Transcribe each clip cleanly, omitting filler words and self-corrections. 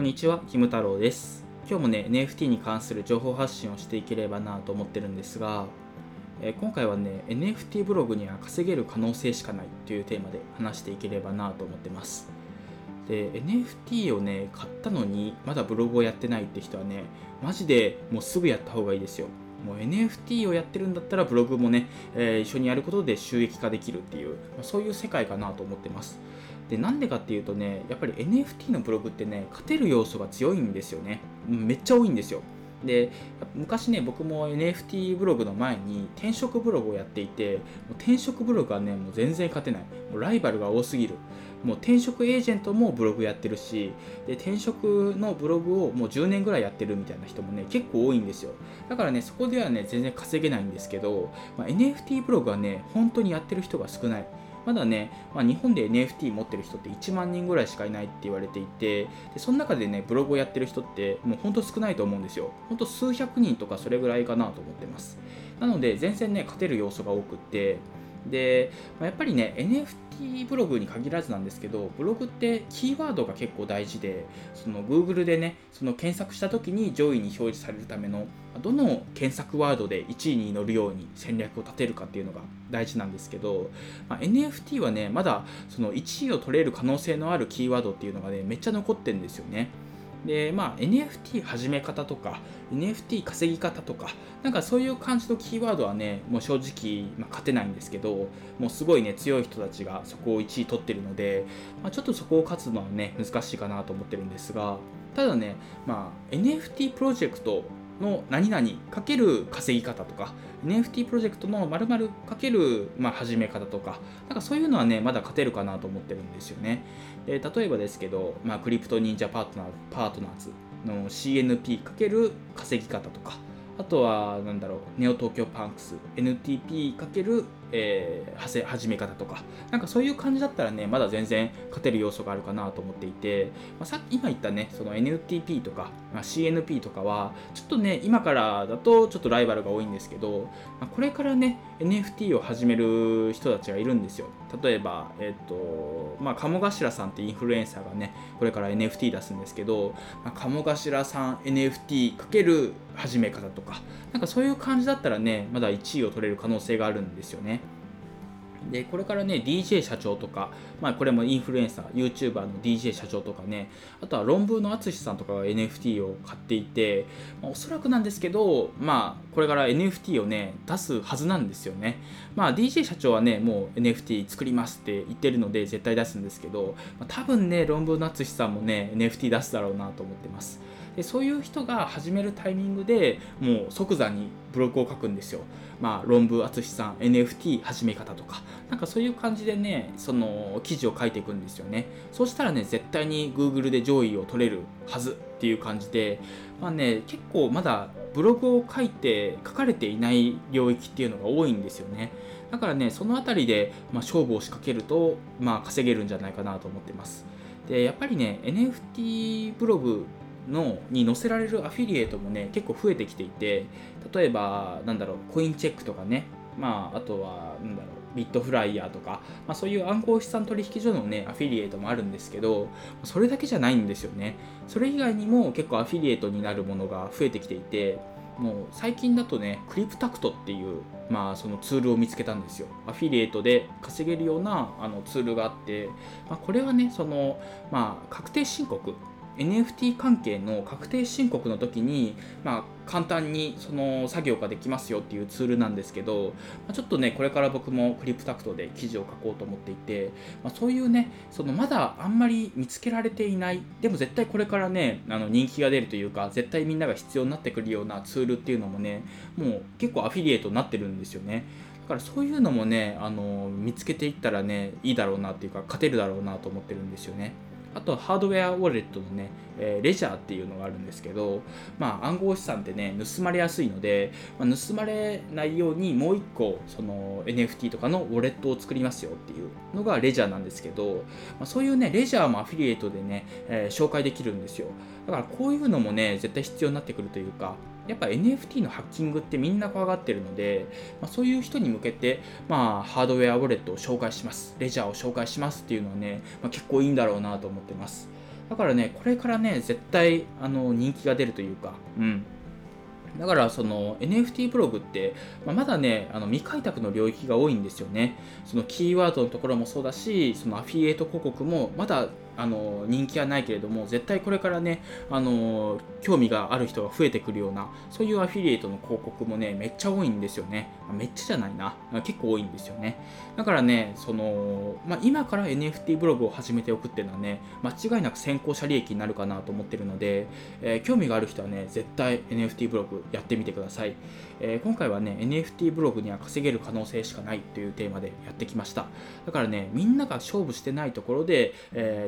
こんにちは、キム太郎です。今日もね NFT に関する情報発信をしていければなと思ってるんですが、今回はね NFT ブログには稼げる可能性しかないというテーマで話していければなと思ってます。で NFT をね買ったのにまだブログをやってないって人はねマジでもうすぐやった方がいいですよ。もう NFT をやってるんだったらブログもね、一緒にやることで収益化できるっていう、そういう世界かなと思ってます。でなんでかっていうとね、やっぱり NFT のブログってね勝てる要素が強いんですよね。めっちゃ多いんですよ。で昔ね僕も NFT ブログの前に転職ブログをやっていて、転職ブログはねもう全然勝てない。もうライバルが多すぎる。もう転職エージェントもブログやってるし、で転職のブログをもう10年ぐらいやってるみたいな人もね結構多いんですよ。だからねそこではね全然稼げないんですけど、NFT ブログはね本当にやってる人が少ない。まだね、日本で NFT 持ってる人って1万人ぐらいしかいないって言われていて、でその中でねブログをやってる人ってもうほんと少ないと思うんですよ。ほんと数百人とかそれぐらいかなと思ってます。なので全然ね勝てる要素が多くって、で、やっぱりね NFT ブログに限らずなんですけど、ブログってキーワードが結構大事で、その Google でねその検索した時に上位に表示されるためのどの検索ワードで1位に乗るように戦略を立てるかっていうのが大事なんですけど、NFT はねまだその1位を取れる可能性のあるキーワードっていうのがねめっちゃ残ってるんですよね。でNFT 始め方とか NFT 稼ぎ方とかなんかそういう感じのキーワードはねもう正直、勝てないんですけど、もうすごいね強い人たちがそこを1位取ってるので、ちょっとそこを勝つのはね難しいかなと思ってるんですが、ただね、NFT プロジェクトの何々かける稼ぎ方とか NFT プロジェクトの〇〇かける始め方とかなんかそういうのはねまだ勝てるかなと思ってるんですよね。で例えばですけど、クリプト忍者パートナーズの CNP かける稼ぎ方とか、あとはなんだろうネオ東京パンクス NTP かける始め方とかなんかそういう感じだったらねまだ全然勝てる要素があるかなと思っていて、今言ったねその NTP とか、CNP とかはちょっとね今からだとちょっとライバルが多いんですけど、これからね NFT を始める人たちがいるんですよ。例えば鴨頭さんってインフルエンサーがねこれから NFT 出すんですけど、鴨頭さん NFT かける始め方とかなんかそういう感じだったらねまだ1位を取れる可能性があるんですよね。でこれからね DJ 社長とか、これもインフルエンサー YouTuber の DJ 社長とかね、あとは論文の淳さんとかが NFT を買っていて、おそらくなんですけどこれから NFT をね出すはずなんですよね。DJ 社長はねもう NFT 作りますって言ってるので絶対出すんですけど、多分ね論文の淳さんもね NFT 出すだろうなと思ってます。でそういう人が始めるタイミングでもう即座にブログを書くんですよ。論文淳さん NFT 始め方とかなんかそういう感じでねその記事を書いていくんですよね。そうしたらね絶対に Google で上位を取れるはずっていう感じで、結構まだブログを書かれていない領域っていうのが多いんですよね。だからねそのあたりで、勝負を仕掛けると、稼げるんじゃないかなと思ってます。でやっぱりね NFT ブログに載せられるアフィリエイトもね結構増えてきていて、例えばコインチェックとかね、あとはビットフライヤーとか、そういう暗号資産取引所のねアフィリエイトもあるんですけど、それだけじゃないんですよね。それ以外にも結構アフィリエイトになるものが増えてきていて、もう最近だとねクリプタクトっていう、そのツールを見つけたんですよ。アフィリエイトで稼げるようなツールがあって、これはねその、確定申告NFT 関係の確定申告の時に、簡単にその作業ができますよっていうツールなんですけど、ちょっとねこれから僕もクリプタクトで記事を書こうと思っていて、そういうねそのまだあんまり見つけられていない、でも絶対これからね人気が出るというか絶対みんなが必要になってくるようなツールっていうのもねもう結構アフィリエイトになってるんですよね。だからそういうのもね見つけていったらねいいだろうなっていうか勝てるだろうなと思ってるんですよね。あとハードウェアウォレットのね、レジャーっていうのがあるんですけど、暗号資産ってね盗まれやすいので、盗まれないようにもう一個その NFT とかのウォレットを作りますよっていうのがレジャーなんですけど、そういうねレジャーもアフィリエイトでね、紹介できるんですよ。だからこういうのもね絶対必要になってくるというか、やっぱ NFT のハッキングってみんな怖がってるので、そういう人に向けて、ハードウェアウォレットを紹介します、レジャーを紹介しますっていうのはね、結構いいんだろうなと思ってます。だからね、これからね絶対人気が出るというか、うん。だからその NFT ブログって、まだね未開拓の領域が多いんですよね。そのキーワードのところもそうだし、そのアフィリエイト広告もまだ人気はないけれども、絶対これからね興味がある人が増えてくるような、そういうアフィリエイトの広告もねめっちゃ多いんですよね。めっちゃじゃないな、結構多いんですよね。だからねその、今から NFT ブログを始めておくっていうのはね、間違いなく先行者利益になるかなと思ってるので、興味がある人はね絶対 NFT ブログやってみてください。今回はね NFT ブログには稼げる可能性しかないというテーマでやってきました。だからね、みんなが勝負してないところで、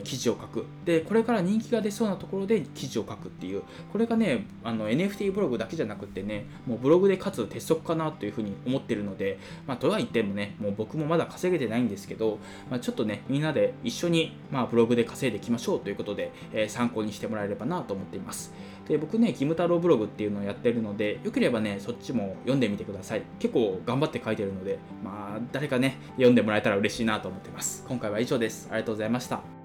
記事を書く。で、これから人気が出そうなところで記事を書くっていう。これがね、NFT ブログだけじゃなくてね、もうブログで勝つ鉄則かなというふうに思ってるので、とは言ってもね、もう僕もまだ稼げてないんですけど、ちょっとね、みんなで一緒に、ブログで稼いでいきましょうということで、参考にしてもらえればなと思っています。で、僕ね、キム太郎ブログっていうのをやってるので、よければね、そっちも読んでみてください。結構頑張って書いてるので、誰かね、読んでもらえたら嬉しいなと思ってます。今回は以上です。ありがとうございました。